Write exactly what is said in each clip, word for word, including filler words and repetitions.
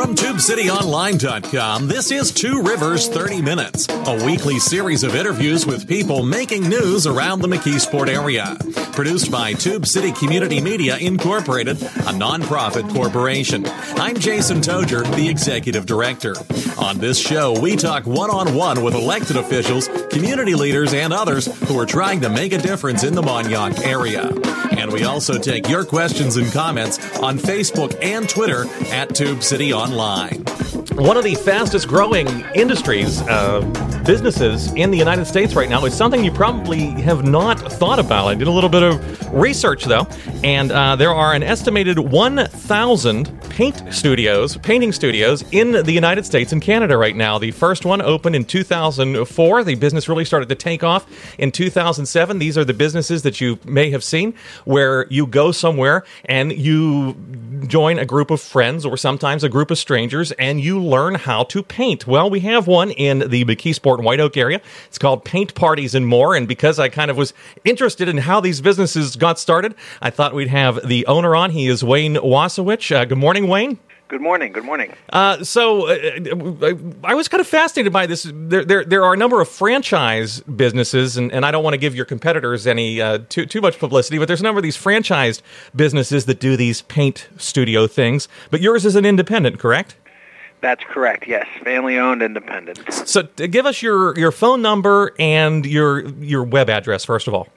From Tube City Online dot com, this is Two Rivers thirty Minutes, a weekly series of interviews with people making news around the McKeesport area. Produced by Tube City Community Media Incorporated, a nonprofit corporation. I'm Jason Toger, the executive director. On this show, we talk one-on-one with elected officials, community leaders, and others who are trying to make a difference in the Montauk area. And we also take your questions and comments on Facebook and Twitter at Tube City Online. One of the fastest growing industries, uh, businesses in the United States right now is something you probably have not thought about. I did a little bit of research, though, and uh, there are an estimated one thousand paint studios, painting studios in the United States and Canada right now. The first one opened in two thousand four. The business really started to take off in two thousand seven. These are the businesses that you may have seen where you go somewhere and you join a group of friends or sometimes a group of strangers and you learn how to paint. Well, we have one in the McKeesport and White Oak area. It's called Paint Parties and More, and because I kind of was interested in how these businesses got started, I thought we'd have the owner on. He is Wayne Wasowich. Uh, good morning, Wayne. Good morning. Good morning. Uh, so uh, I was kind of fascinated by this. There, there, there are a number of franchise businesses, and, and I don't want to give your competitors any uh, too too much publicity, but there's a number of these franchised businesses that do these paint studio things. But yours is an independent, correct? That's correct, yes. Family-owned, independent. So uh, give us your, your phone number and your your web address, first of all.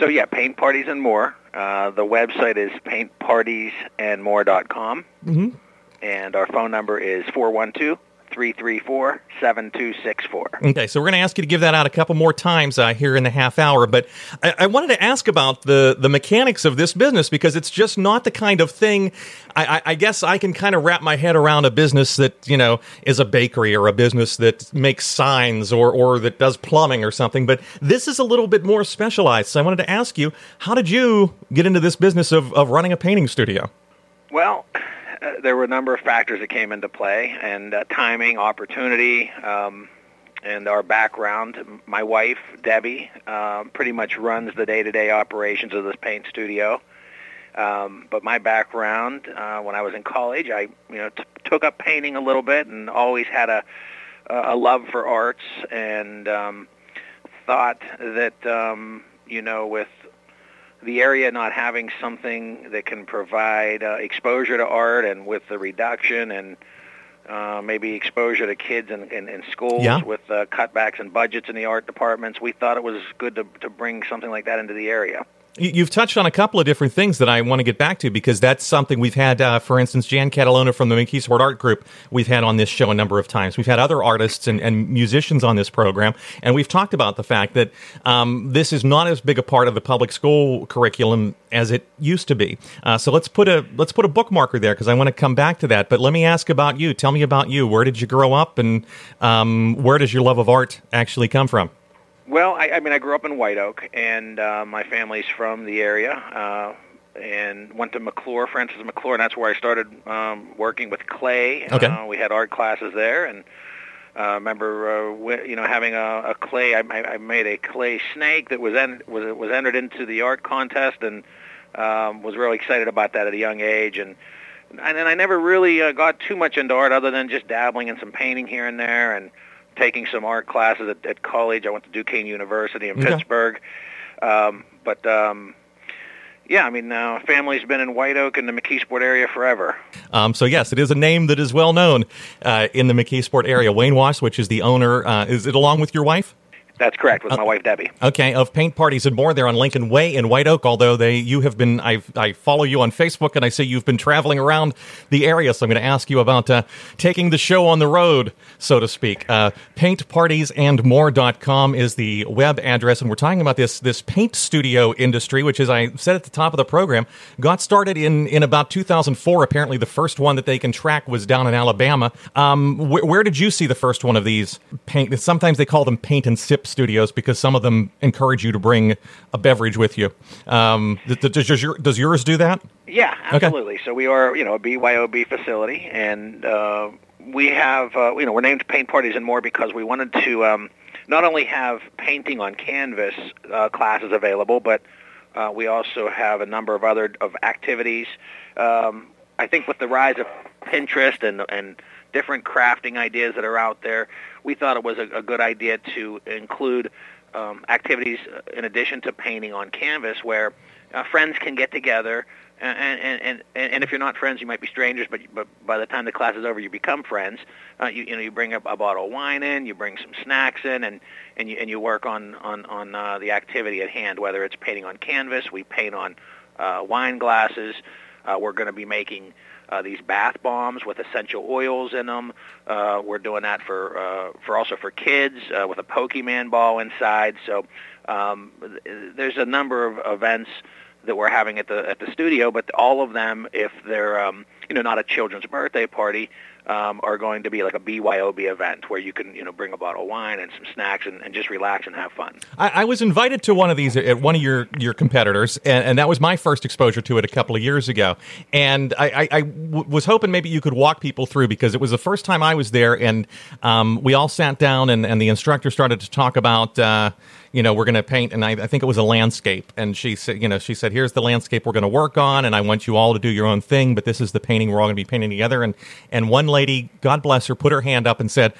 So, yeah, Paint Parties and More. Uh, the website is paint parties and more dot com. Mm-hmm. And our phone number is four one two, three three four, seven two six four. Okay, so we're going to ask you to give that out a couple more times uh, here in the half hour, but I, I wanted to ask about the, the mechanics of this business, because it's just not the kind of thing, I, I, I guess I can kind of wrap my head around a business that, you know, is a bakery or a business that makes signs or, or that does plumbing or something, but this is a little bit more specialized, so I wanted to ask you, how did you get into this business of, of running a painting studio? Well, Uh, there were a number of factors that came into play, and uh, timing, opportunity, um, and our background. My wife, Debbie, uh, pretty much runs the day-to-day operations of this paint studio. Um, but my background, uh, when I was in college, I you know t- took up painting a little bit, and always had a a love for arts, and um, thought that um, you know with the area not having something that can provide uh, exposure to art, and with the reduction and uh, maybe exposure to kids in, in, in schools, yeah, with uh, cutbacks and budgets in the art departments, we thought it was good to, to bring something like that into the area. You've touched on a couple of different things that I want to get back to, because that's something we've had, uh, for instance, Jan Catalona from the McKeesport Art Group, we've had on this show a number of times. We've had other artists and, and musicians on this program, and we've talked about the fact that um, this is not as big a part of the public school curriculum as it used to be. Uh, so let's put a let's put a bookmarker there, because I want to come back to that. But let me ask about you. Tell me about you. Where did you grow up, and um, where does your love of art actually come from? Well, I, I mean, I grew up in White Oak, and uh, my family's from the area, uh, and went to McClure, Francis McClure, and that's where I started um, working with clay. Okay. Uh, we had art classes there, and I uh, remember, uh, we, you know, having a, a clay. I, I made a clay snake that was en- was was entered into the art contest, and um, was really excited about that at a young age, and and, and I never really uh, got too much into art, other than just dabbling in some painting here and there, and taking some art classes at, at college. I went to Duquesne University in, yeah, Pittsburgh. Um, but, um, yeah, I mean, uh, family's been in White Oak and the McKeesport area forever. Um, so, yes, it is a name that is well known uh, in the McKeesport area. Wayne Wasowich is the owner. Uh, is it along with your wife? That's correct, with my uh, wife, Debbie. Okay, of Paint Parties and More, they're on Lincoln Way in White Oak, although they, you have been, I've, I follow you on Facebook, and I see you've been traveling around the area, so I'm going to ask you about uh, taking the show on the road, so to speak. Uh, paint parties and more dot com is the web address, and we're talking about this this paint studio industry, which, as I said at the top of the program, got started in, in about two thousand four. Apparently, the first one that they can track was down in Alabama. Um, wh- where did you see the first one of these paint? Sometimes they call them paint and sip studios, because some of them encourage you to bring a beverage with you. Um, does, your, does yours do that? Yeah, absolutely. Okay. So we are, you know, a B Y O B facility, and uh, we have, uh, you know, we're named Paint Parties and More because we wanted to um, not only have painting on canvas uh, classes available, but uh, we also have a number of other of activities. Um, I think with the rise of Pinterest and and different crafting ideas that are out there, we thought it was a, a good idea to include um, activities in addition to painting on canvas where uh, friends can get together. And, and and and if you're not friends, you might be strangers. But but by the time the class is over, you become friends. Uh, you you know you bring a, a bottle of wine in, you bring some snacks in, and and you and you work on on on uh, the activity at hand. Whether it's painting on canvas, we paint on uh, wine glasses. Uh, we're going to be making uh, these bath bombs with essential oils in them. Uh, we're doing that for uh, for also for kids uh, with a Pokemon ball inside. So um, there's a number of events that we're having at the at the studio, but all of them, if they're um, you know not a children's birthday party, um, are going to be like a B Y O B event where you can you know bring a bottle of wine and some snacks and, and just relax and have fun. I, I was invited to one of these at one of your your competitors, and, and that was my first exposure to it a couple of years ago. And I, I, I w- was hoping maybe you could walk people through, because it was the first time I was there, and um, we all sat down and, and the instructor started to talk about. Uh, You know, we're going to paint, and I, I think it was a landscape. And she said, you know, she said, here's the landscape we're going to work on, and I want you all to do your own thing, but this is the painting we're all going to be painting together. And and one lady, God bless her, put her hand up and said,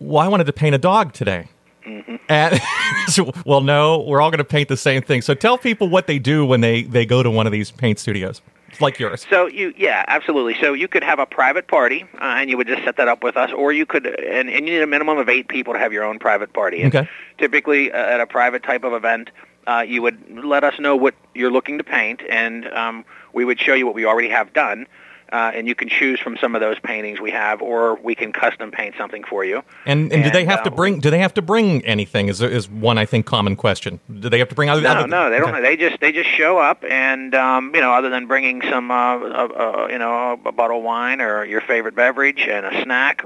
well, I wanted to paint a dog today. Mm-hmm. And, so, well, no, we're all going to paint the same thing. So tell people what they do when they, they go to one of these paint studios. Like yours. So you, yeah, absolutely. So you could have a private party, uh, and you would just set that up with us, or you could, and, and you need a minimum of eight people to have your own private party. And okay. Typically, uh, at a private type of event, uh, you would let us know what you're looking to paint, and um, we would show you what we already have done, uh, and you can choose from some of those paintings we have, or we can custom paint something for you. And, and, and do they have uh, to bring? Do they have to bring anything? Is is one I think common question? Do they have to bring other? No, other, no, they don't. Okay. They just they just show up, and um, you know, other than bringing some, uh, uh, uh, you know, a bottle of wine or your favorite beverage and a snack,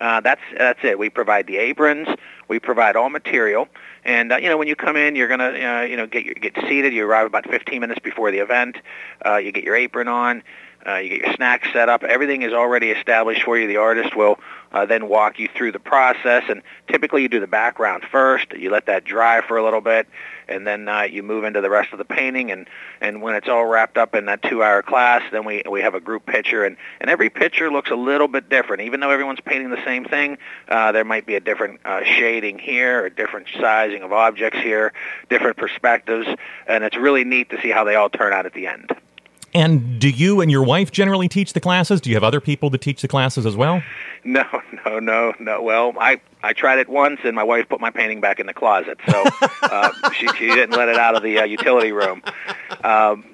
uh, that's that's it. We provide the aprons. We provide all material. And, uh, you know, when you come in, you're going to, uh, you know, get your, get seated. You arrive about fifteen minutes before the event. Uh, you get your apron on. Uh, you get your snacks set up. Everything is already established for you. The artist will uh, then walk you through the process. And typically you do the background first. You let that dry for a little bit. And then uh, you move into the rest of the painting. And, and when it's all wrapped up in that two-hour class, then we, we have a group picture. And, and every picture looks a little bit different. Even though everyone's painting the same thing, uh, there might be a different uh, shading here, or different sizing of objects here, different perspectives. And it's really neat to see how they all turn out at the end. And do you and your wife generally teach the classes? Do you have other people that teach the classes as well? No, no, no, no. Well, I, I tried it once, and my wife put my painting back in the closet, so uh, she, she didn't let it out of the uh, utility room. Um,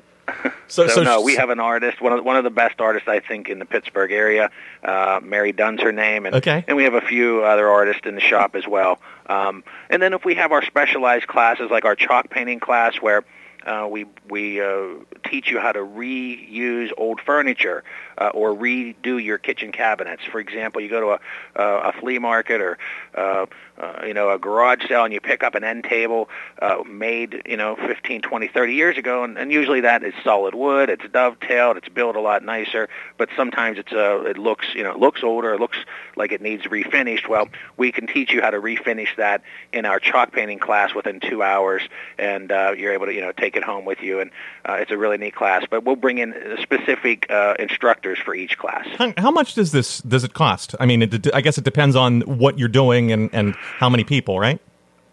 so, so, so no, we have an artist, one of one of the best artists I think in the Pittsburgh area. Uh, Mary Dunn's her name, and okay. and we have a few other artists in the shop as well. Um, and then if we have our specialized classes, like our chalk painting class, where Uh, we we uh, teach you how to reuse old furniture uh, or redo your kitchen cabinets. For example, you go to a, uh, a flea market or uh, uh, you know a garage sale and you pick up an end table uh, made you know fifteen, twenty, thirty years ago, and, and usually that is solid wood. It's dovetailed. It's built a lot nicer, but sometimes it's uh, it looks you know it looks older. It looks like it needs refinished. Well, we can teach you how to refinish that in our chalk painting class within two hours, and uh, you're able to you know take it home with you, and uh, it's a really neat class. But we'll bring in specific uh, instructors for each class. How, how much does this does it cost? I mean, it, I guess it depends on what you're doing and, and how many people, right?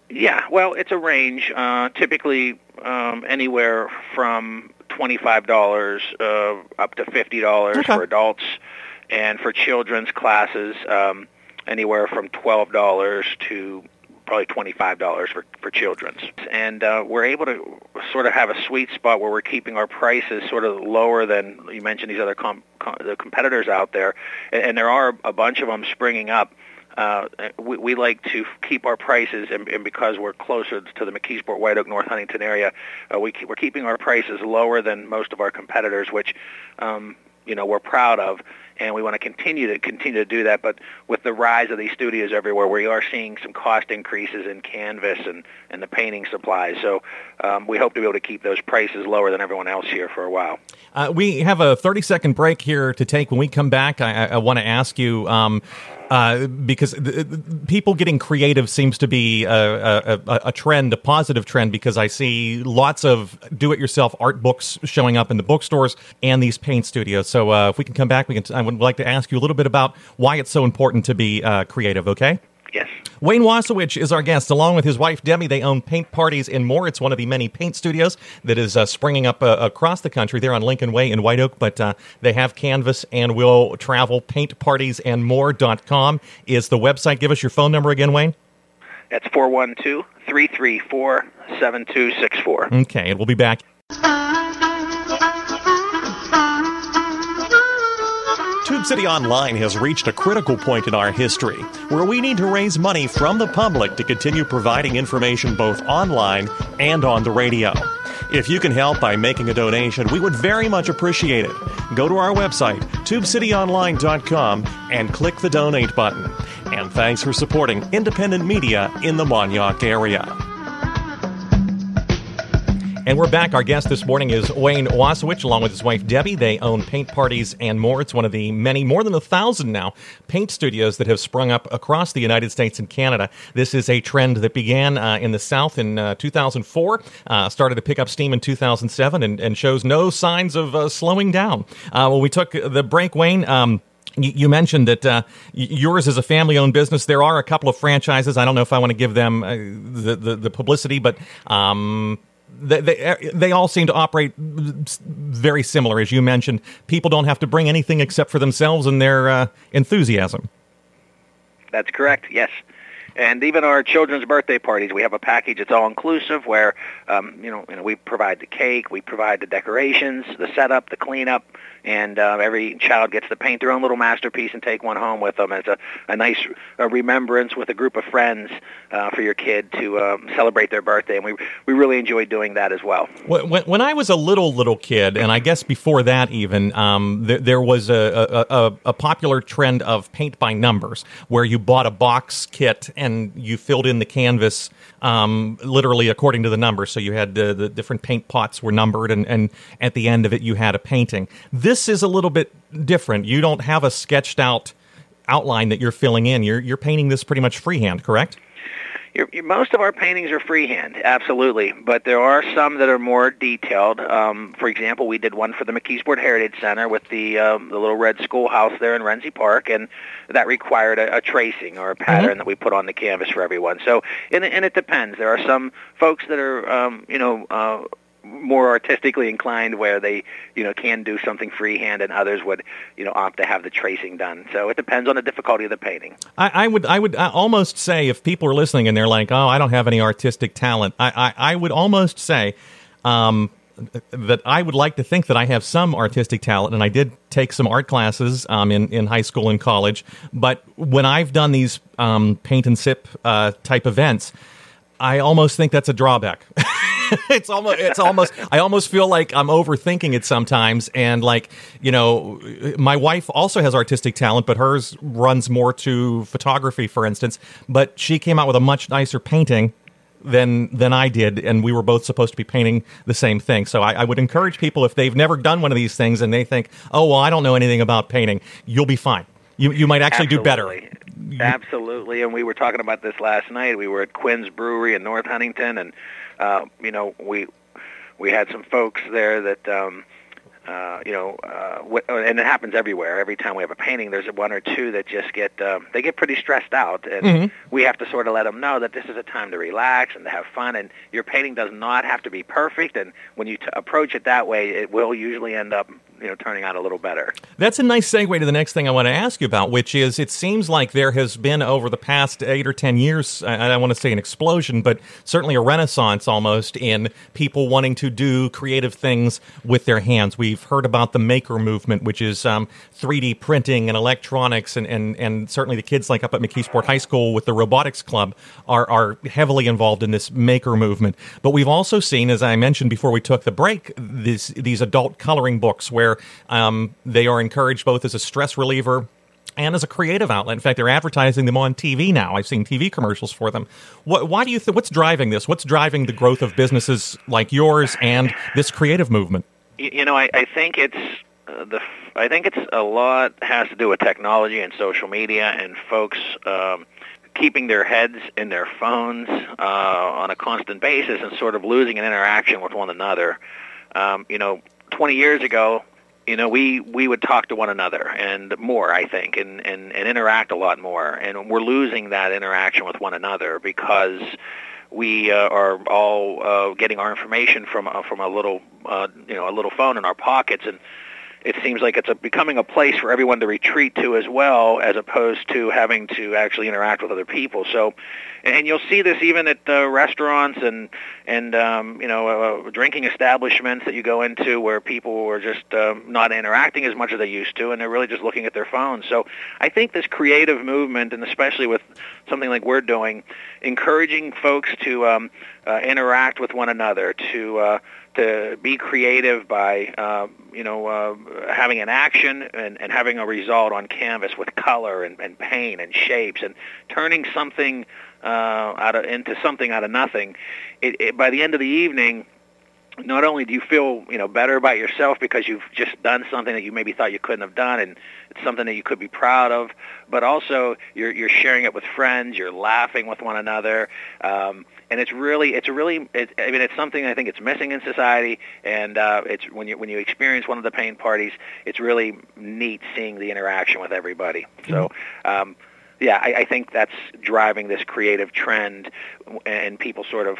Yeah, well, it's a range. Uh, typically, um, anywhere from twenty-five dollars uh, up to fifty dollars okay. for adults, and for children's classes, um, anywhere from twelve dollars to probably twenty-five dollars for, for children's. And uh, we're able to sort of have a sweet spot where we're keeping our prices sort of lower than, you mentioned these other com- com- the competitors out there, and, and there are a bunch of them springing up. Uh, we, we like to keep our prices, and, and because we're closer to the McKeesport, White Oak, North Huntington area, uh, we, we're keeping our prices lower than most of our competitors, which um, you know we're proud of. And we want to continue to continue to do that, but with the rise of these studios everywhere, we are seeing some cost increases in canvas and, and the painting supplies. So um, we hope to be able to keep those prices lower than everyone else here for a while. Uh, we have a thirty-second break here to take. When we come back, I, I want to ask you, um, uh, because the, the people getting creative seems to be a, a, a trend, a positive trend, because I see lots of do-it-yourself art books showing up in the bookstores and these paint studios. So uh, if we can come back, we can. T- would like to ask you a little bit about why it's so important to be uh, creative, okay? Yes. Wayne Wasowich is our guest, along with his wife, Debbie. They own Paint Parties and More. It's one of the many paint studios that is uh, springing up uh, across the country. They're on Lincoln Way in White Oak, but uh, they have canvas and will travel. paint parties and more dot com is the website. Give us your phone number again, Wayne. That's four one two, three three four, seven two six four. Okay, and we'll be back. Tube City Online has reached a critical point in our history where we need to raise money from the public to continue providing information both online and on the radio. If you can help by making a donation, we would very much appreciate it. Go to our website, tube city online dot com, and click the donate button. And thanks for supporting independent media in the Montauk area. And we're back. Our guest this morning is Wayne Wasowich, along with his wife, Debbie. They own Paint Parties and More. It's one of the many, more than a thousand now, paint studios that have sprung up across the United States and Canada. This is a trend that began uh, in the South in uh, two thousand four, uh, started to pick up steam in two thousand seven, and, and shows no signs of uh, slowing down. Uh, well, we took the break, Wayne. Um, You mentioned that uh, yours is a family-owned business. There are a couple of franchises. I don't know if I want to give them uh, the, the the publicity, but um, they, they they all seem to operate very similar, as you mentioned. People don't have to bring anything except for themselves and their uh, enthusiasm. That's correct, yes. And even our children's birthday parties, we have a package that's all-inclusive where, um, you know, you know, we provide the cake, we provide the decorations, the setup, the cleanup, and uh, every child gets to paint their own little masterpiece and take one home with them as a, a nice a remembrance with a group of friends uh, for your kid to um, celebrate their birthday. And we we really enjoy doing that as well. When, when I was a little, little kid, and I guess before that even, um, there, there was a, a, a popular trend of paint by numbers where you bought a box kit and you filled in the canvas um, literally according to the numbers. So you had uh, the different paint pots were numbered, and, and at the end of it you had a painting. This is a little bit different. You don't have a sketched out outline that you're filling in. You're you're painting this pretty much freehand, correct? You're, you're, most of our paintings are freehand, absolutely. But there are some that are more detailed. Um, for example, we did one for the McKeesport Heritage Center with the um, the little red schoolhouse there in Renzi Park, and that required a, a tracing or a pattern mm-hmm. that we put on the canvas for everyone. So, and, and it depends. There are some folks that are, um, you know, uh, more artistically inclined where they, you know, can do something freehand, and others would, you know, opt to have the tracing done. So it depends on the difficulty of the painting. I, I would I would almost say, if people are listening and they're like, oh, I don't have any artistic talent, I, I, I would almost say um, that I would like to think that I have some artistic talent, and I did take some art classes um, in, in high school and college. But when I've done these um, paint and sip uh, type events, I almost think that's a drawback. It's almost, it's almost, I almost feel like I'm overthinking it sometimes. And like, you know, my wife also has artistic talent, but hers runs more to photography, for instance. But she came out with a much nicer painting than, than I did. And we were both supposed to be painting the same thing. So I, I would encourage people, if they've never done one of these things and they think, oh, well, I don't know anything about painting, you'll be fine. You you might actually Absolutely. do better. Absolutely, and we were talking about this last night. We were at Quinn's Brewery in North Huntington, and uh, you know we we had some folks there that um, uh, you know, uh, w- and it happens everywhere. Every time we have a painting, there's one or two that just get uh, they get pretty stressed out, and mm-hmm. we have to sort of let them know that this is a time to relax and to have fun. And your painting does not have to be perfect. And when you t- approach it that way, it will usually end up, you know, turning out a little better. That's a nice segue to the next thing I want to ask you about, which is, it seems like there has been, over the past eight or ten years, I don't want to say an explosion, but certainly a renaissance almost in people wanting to do creative things with their hands. We've heard about the maker movement, which is um, three D printing and electronics, and, and, and certainly the kids like up at McKeesport High School with the robotics club are, are heavily involved in this maker movement. But we've also seen, as I mentioned before we took the break, this, these adult coloring books where Um, they are encouraged both as a stress reliever and as a creative outlet. In fact, they're advertising them on T V now. I've seen T V commercials for them. What, why do you? Th- what's driving this? What's driving the growth of businesses like yours and this creative movement? You know, I, I think it's uh, the. I think it's a lot has to do with technology and social media and folks um, keeping their heads in their phones uh, on a constant basis and sort of losing an interaction with one another. Um, you know, twenty years ago, you know, we, we would talk to one another and more, I think, and, and, and interact a lot more. And we're losing that interaction with one another because we uh, are all uh, getting our information from uh, from a little, uh, you know, a little phone in our pockets. And it seems like it's a, becoming a place for everyone to retreat to as well, as opposed to having to actually interact with other people. So, and you'll see this even at uh, restaurants and and um, you know uh, drinking establishments that you go into, where people are just um, not interacting as much as they used to, and they're really just looking at their phones. So, I think this creative movement, and especially with something like we're doing, encouraging folks to um, uh, interact with one another, to uh, to be creative by uh, you know uh, having an action and, and having a result on canvas with color and, and paint and shapes, and turning something uh, out of, into something out of nothing. It, it, by the end of the evening, not only do you feel you know better about yourself because you've just done something that you maybe thought you couldn't have done, and it's something that you could be proud of, but also you're you're sharing it with friends, you're laughing with one another, um, and it's really it's really it, I mean it's something I think it's missing in society, and uh, it's when you when you experience one of the paint parties, it's really neat seeing the interaction with everybody. So. Um, Yeah, I, I think that's driving this creative trend, and people sort of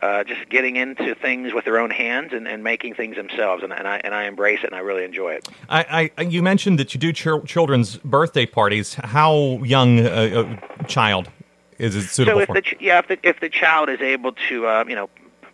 uh, just getting into things with their own hands and, and making things themselves. And, and I and I embrace it, and I really enjoy it. I, I you mentioned that you do ch- children's birthday parties. How young a, a child is it suitable so if for? The ch- yeah, if the, if the child is able to, uh, you know.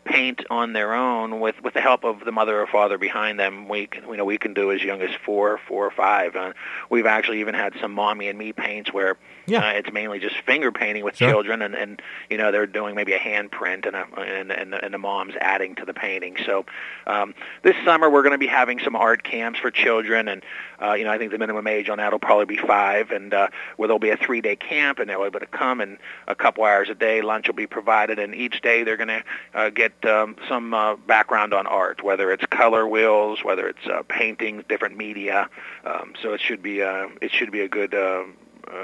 paint on their own with, with the help of the mother or father behind them. We can, you know, we can do as young as four, four or five. Uh, we've actually even had some mommy and me paints where yeah. uh, it's mainly just finger painting with sure. children, and, and you know they're doing maybe a hand print and a, and, and, and the mom's adding to the painting. So um, this summer we're going to be having some art camps for children, and uh, you know I think the minimum age on that will probably be five, and uh, where there'll be a three day camp, and they'll be able to come, and a couple hours a day lunch will be provided, and each day they're going to uh, get Um, some uh, background on art, whether it's color wheels, whether it's uh, paintings, different media. Um, so it should be uh, it should be a good uh,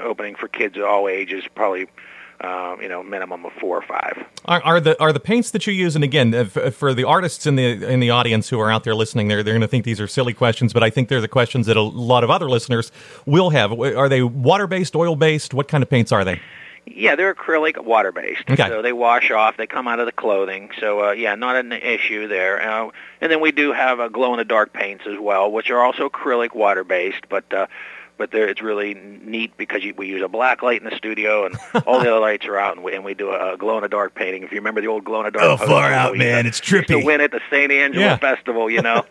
opening for kids of all ages, probably uh, you know minimum of four or five. Are, are the are the paints that you use? And again, if, for the artists in the in the audience who are out there listening, they're they're going to think these are silly questions, but I think they're the questions that a lot of other listeners will have. Are they water based, oil based? What kind of paints are they? Yeah, they're acrylic, water-based, okay. So they wash off, they come out of the clothing, so uh, yeah, not an issue there. Uh, and then we do have uh, glow-in-the-dark paints as well, which are also acrylic, water-based, but uh, but it's really neat because you, we use a black light in the studio, and all the other lights are out, and we, and we do a glow-in-the-dark painting. If you remember the old glow-in-the-dark oh, poster, far out, man, to, it's trippy. Used to win at the Saint Angelo yeah. Festival, you know.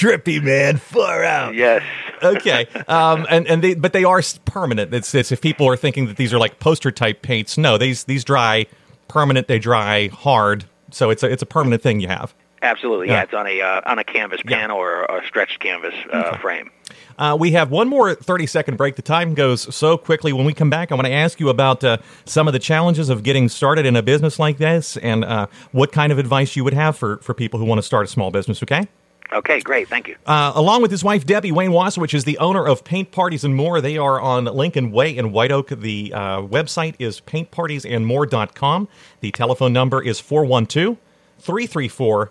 Trippy, man, far out. Yes. Okay, um, and and they, but they are permanent. It's, it's if people are thinking that these are like poster type paints. No, these these dry permanent. They dry hard, so it's a, it's a permanent thing you have. Absolutely, yeah. yeah it's on a uh, on a canvas panel yeah. or a stretched canvas uh, okay. frame. Uh, we have one more thirty-second break. The time goes so quickly. When we come back, I want to ask you about uh, some of the challenges of getting started in a business like this, and uh, what kind of advice you would have for, for people who want to start a small business, okay? Okay, great. Thank you. Uh, along with his wife, Debbie, Wayne Wasowich is the owner of Paint Parties and More. They are on Lincoln Way in White Oak. The uh, website is paint parties and more dot com. The telephone number is four one two, three three four,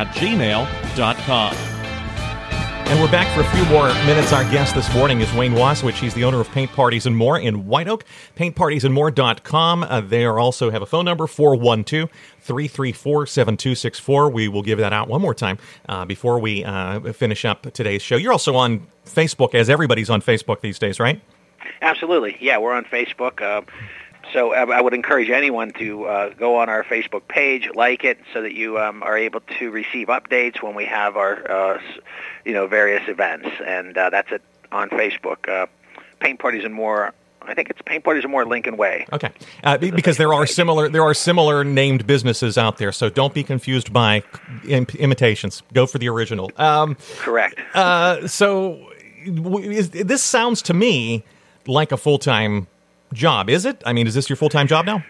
at gmail dot com. And we're back for a few more minutes. Our guest this morning is Wayne Wasowich. He's the owner of Paint Parties and More in White Oak, paint parties and more dot com. Uh, they are also have a phone number, four one two, three three four, seven two six four. We will give that out one more time uh, before we uh, finish up today's show. You're also on Facebook, as everybody's on Facebook these days, right? Absolutely. Yeah, we're on Facebook. Uh, so I would encourage anyone to uh, go on our Facebook page, like it, so that you um, are able to receive updates when we have our, uh, you know, various events. And uh, that's it on Facebook. Uh, Paint Parties and More. I think it's Paint Parties and More Lincoln Way. Okay, uh, because there are similar there are similar named businesses out there, so don't be confused by im- imitations. Go for the original. Um, Correct. Uh, so. is, this sounds to me like a full-time job. Is it? I mean, is this your full-time job now?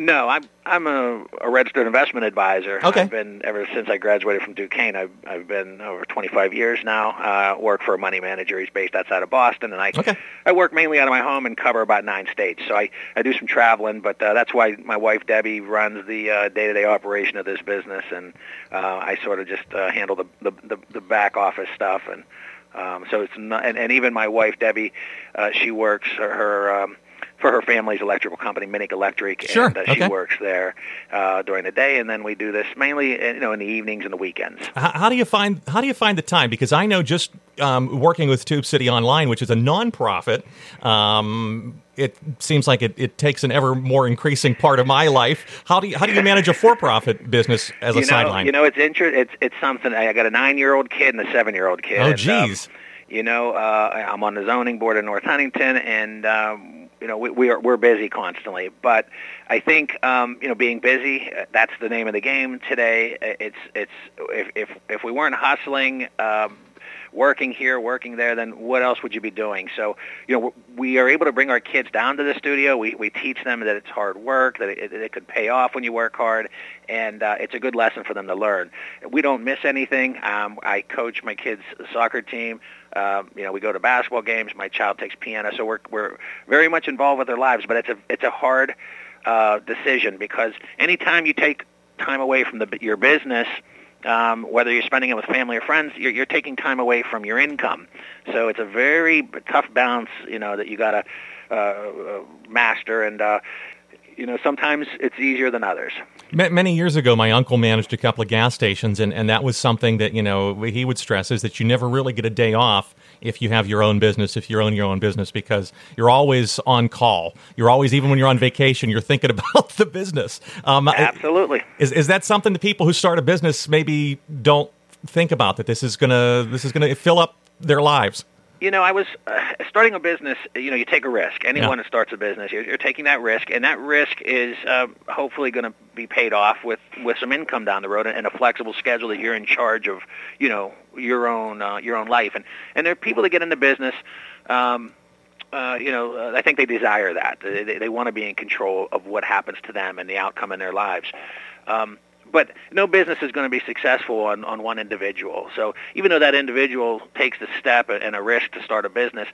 No, I'm I'm a, a registered investment advisor. Okay. I've been, ever since I graduated from Duquesne, I've, I've been over twenty-five years now. Uh, work for a money manager. He's based outside of Boston, and I okay. I work mainly out of my home and cover about nine states. So I, I do some traveling, but uh, that's why my wife, Debbie, runs the uh, day-to-day operation of this business, and uh, I sort of just uh, handle the, the, the, the back office stuff. And um, so it's not, and, and even my wife, Debbie, uh, she works her... her um, for her family's electrical company, Minnick Electric, sure. and uh, she okay. works there uh, during the day, and then we do this mainly, you know, in the evenings and the weekends. How, how do you find how do you find the time? Because I know just um, working with Tube City Online, which is a nonprofit, um, it seems like it, it takes an ever more increasing part of my life. How do you, how do you manage a for-profit business as you a know, sideline? You know, it's inter- it's it's something. I got a nine-year-old kid and a seven-year-old kid. Oh, geez. And, um, you know, uh, I'm on the zoning board in North Huntington, and. Um, You know, we, we are we're busy constantly, but I think um, you know, being busy—that's the name of the game today. It's it's if if, if we weren't hustling, um, working here, working there, then what else would you be doing? So, you know, we are able to bring our kids down to the studio. We we teach them that it's hard work, that it, it could pay off when you work hard, and uh, it's a good lesson for them to learn. We don't miss anything. Um, I coach my kids' soccer team. Um, you know, we go to basketball games. My child takes piano, so we're we're very much involved with their lives. But it's a it's a hard uh, decision, because anytime you take time away from the your business, um, whether you're spending it with family or friends, you're, you're taking time away from your income. So it's a very tough balance, you know, that you gotta uh, master. And uh, you know, sometimes it's easier than others. Many years ago, my uncle managed a couple of gas stations, and, and that was something that, you know, he would stress, is that you never really get a day off if you have your own business, if you own your own business, because you're always on call. You're always, even when you're on vacation, you're thinking about the business. Um, Absolutely. Is is that something that people who start a business maybe don't think about, that this is gonna this is gonna fill up their lives? You know, I was uh, starting a business, you know, you take a risk. Anyone yeah. who starts a business, you're, you're taking that risk, and that risk is uh, hopefully going to be paid off with, with some income down the road, and, and a flexible schedule that you're in charge of, you know, your own uh, your own life. And, and there are people that get into business, um, uh, you know, uh, I think they desire that. They, they, they want to be in control of what happens to them and the outcome in their lives. Um But no business is going to be successful on, on one individual. So even though that individual takes the step and a risk to start a business,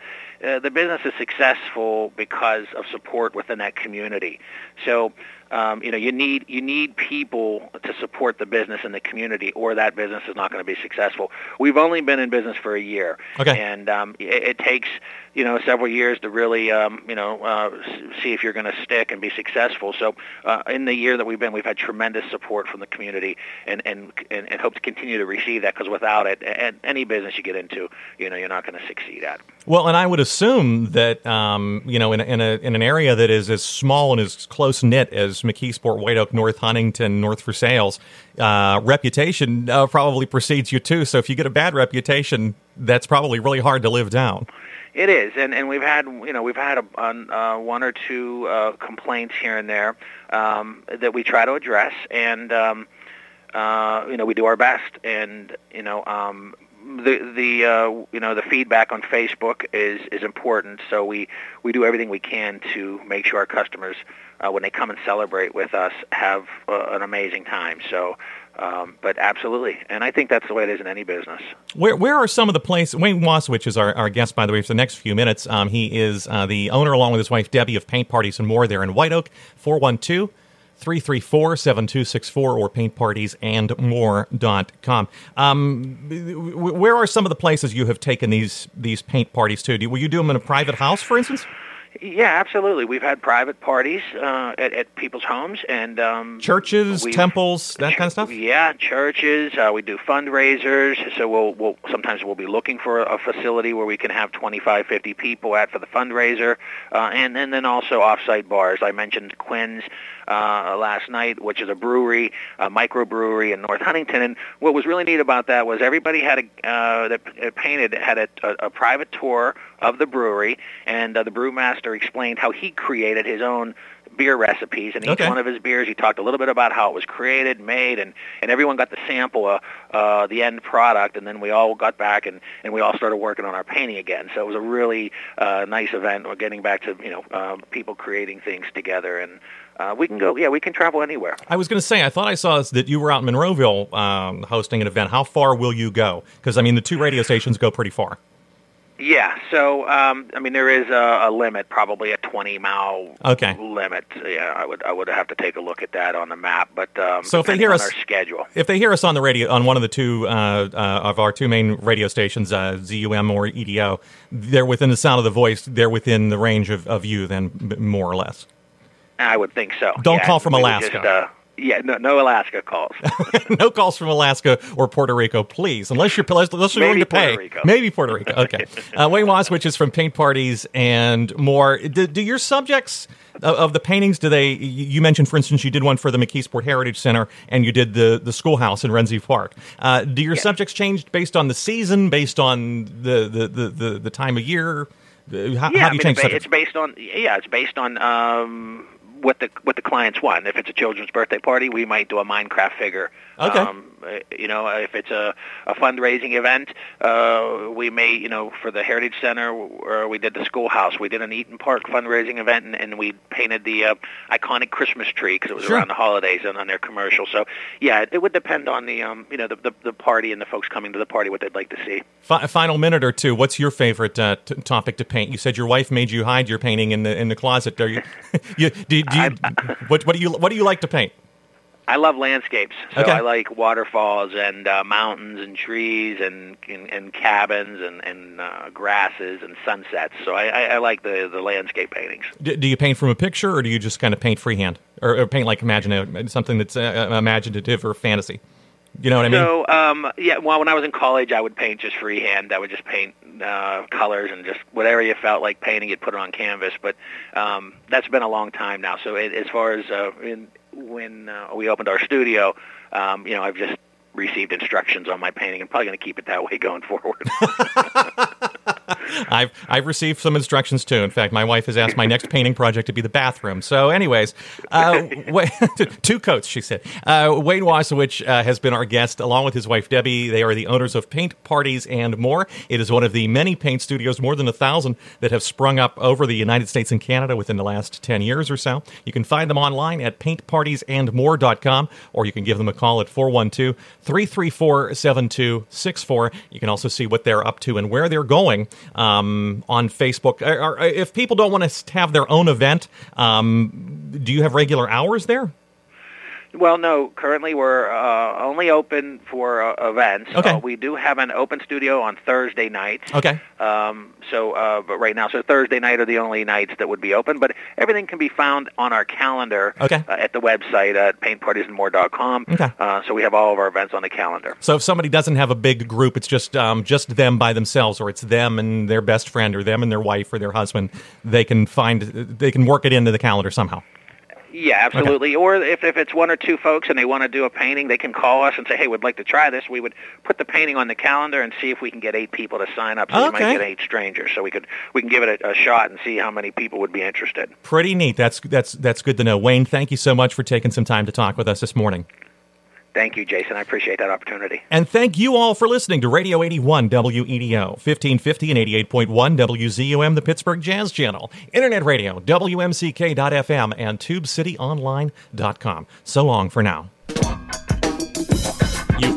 uh, the business is successful because of support within that community. So um, you know, you need you need people to support the business in the community, or that business is not going to be successful. We've only been in business for a year, okay. and um, it, it takes you know several years to really um, you know uh, see if you're going to stick and be successful. So uh, in the year that we've been, we've had tremendous support from the community, and and, and, and hope to continue to receive that, because without it, and any business you get into, you know, you're not going to succeed at. Well, and I would assume that um, you know in in, a, in an area that is as small and as close knit as McKeesport, White Oak, North Huntington, North Versailles, uh, reputation uh, probably precedes you too. So if you get a bad reputation, that's probably really hard to live down. It is, and, and we've had you know we've had a, uh, one or two uh, complaints here and there um, that we try to address, and um, uh, you know we do our best, and you know. Um, The the uh, you know the feedback on Facebook is, is important, so we, we do everything we can to make sure our customers, uh, when they come and celebrate with us, have uh, an amazing time. So, um, but absolutely, and I think that's the way it is in any business. Where where are some of the places? Wayne Wasowich is our, our guest, by the way, for the next few minutes. Um, he is uh, the owner, along with his wife Debbie, of Paint Parties and More. There in White Oak, four one two. three three four, seven two six four or paint parties and more dot com. Um, where are some of the places you have taken these these paint parties to? Do, will you do them in a private house, for instance? Yeah, absolutely. We've had private parties uh, at, at people's homes and um, churches, temples, that kind of stuff. Yeah, churches. Uh, we do fundraisers, so we'll, we'll sometimes we'll be looking for a facility where we can have twenty-five, fifty people at for the fundraiser, uh, and, and then also off-site bars. I mentioned Quinn's uh, last night, which is a brewery, a microbrewery in North Huntington. And what was really neat about that was everybody had a uh, that painted had a, a, a private tour of the brewery, and uh, the brewmaster Foster explained how he created his own beer recipes, and each okay. one of his beers he talked a little bit about how it was created, made, and, and everyone got to sample uh, uh, the end product, and then we all got back and, and we all started working on our painting again. So it was a really uh, nice event. We're getting back to, you know, uh, people creating things together, and uh, we can go, yeah, we can travel anywhere. I was going to say, I thought I saw that you were out in Monroeville um, hosting an event. How far will you go? Because, I mean, the two radio stations go pretty far. Yeah, so, um, I mean, there is a, a limit, probably a twenty-mile okay. limit. Yeah, I would I would have to take a look at that on the map, but um, so if they hear us, our schedule. If they hear us on the radio, on one of the two, uh, uh, of our two main radio stations, uh, Z U M or E D O, they're within the sound of the voice, they're within the range of, of you, then, more or less. I would think so. Don't yeah, call from Alaska. Just, uh, yeah, no, no Alaska calls. No calls from Alaska or Puerto Rico, please, unless you're unless you're willing to pay. Rico. Maybe Puerto Rico. Okay. uh, Wayne Wasowich is from Paint Parties and More. Do, do your subjects of, of the paintings? Do they? You mentioned, for instance, you did one for the McKeesport Heritage Center, and you did the the schoolhouse in Renzi Park. Uh, do your yes. subjects change based on the season, based on the the the, the, the time of year? How, yeah, how do you I mean, change it's, it's based on. Yeah, it's based on. Um, What the what the clients want. If it's a children's birthday party, we might do a Minecraft figure. Okay. Um, you know, if it's a, a fundraising event, uh, we may, you know, for the Heritage Center, or we did the schoolhouse. We did an Eaton Park fundraising event, and, and we painted the uh, iconic Christmas tree because it was sure. around the holidays and on their commercial. So, yeah, it, it would depend on the, um, you know, the, the the party and the folks coming to the party, what they'd like to see. F- final minute or two, what's your favorite uh, t- topic to paint? You said your wife made you hide your painting in the in the closet. Are you? you do, do You, what, what do you what do you like to paint? I love landscapes, so okay. I like waterfalls and uh, mountains and trees and and, and cabins and and uh, grasses and sunsets. So I, I, I like the, the landscape paintings. Do, do you paint from a picture, or do you just kind of paint freehand, or, or paint like imaginative, something that's uh, imaginative or fantasy? You know what I mean? So, um, yeah, well, when I was in college, I would paint just freehand. I would just paint uh, colors and just whatever you felt like painting, you'd put it on canvas. But um, that's been a long time now. So it, as far as uh, in, when uh, we opened our studio, um, you know, I've just received instructions on my painting. I'm probably going to keep it that way going forward. I've I've received some instructions too. In fact, my wife has asked my next painting project to be the bathroom. So, anyways, uh, wait, two coats, she said. Uh, Wayne Wasowich uh, has been our guest, along with his wife Debbie. They are the owners of Paint Parties and More. It is one of the many paint studios, more than a thousand, that have sprung up over the United States and Canada within the last ten years or so. You can find them online at paint parties and more dot com, or you can give them a call at four one two, three three four, seven two six four. You can also see what they're up to and where they're going um, on Facebook. Or, or, if people don't want to have their own event, um, do you have regular hours there? Well, no. Currently, we're uh, only open for uh, events. Okay. Uh, we do have an open studio on Thursday nights. Okay. Um, so, uh, but right now, so Thursday night are the only nights that would be open. But everything can be found on our calendar. Okay. Uh, at the website at paint parties and more dot com. Okay. Uh, so we have all of our events on the calendar. So if somebody doesn't have a big group, it's just um, just them by themselves, or it's them and their best friend, or them and their wife or their husband. They can find they can work it into the calendar somehow. Yeah, absolutely. Okay. Or if, if it's one or two folks and they want to do a painting, they can call us and say, hey, we'd like to try this. We would put the painting on the calendar and see if we can get eight people to sign up. So okay. We might get eight strangers. So we could we can give it a, a shot and see how many people would be interested. Pretty neat. That's, that's, that's good to know. Wayne, thank you so much for taking some time to talk with us this morning. Thank you, Jason. I appreciate that opportunity. And thank you all for listening to Radio eighty-one W E D O, fifteen fifty and eighty-eight point one W Z U M, the Pittsburgh Jazz Channel, Internet Radio, W M C K dot F M, and Tube City Online dot com. So long for now. You've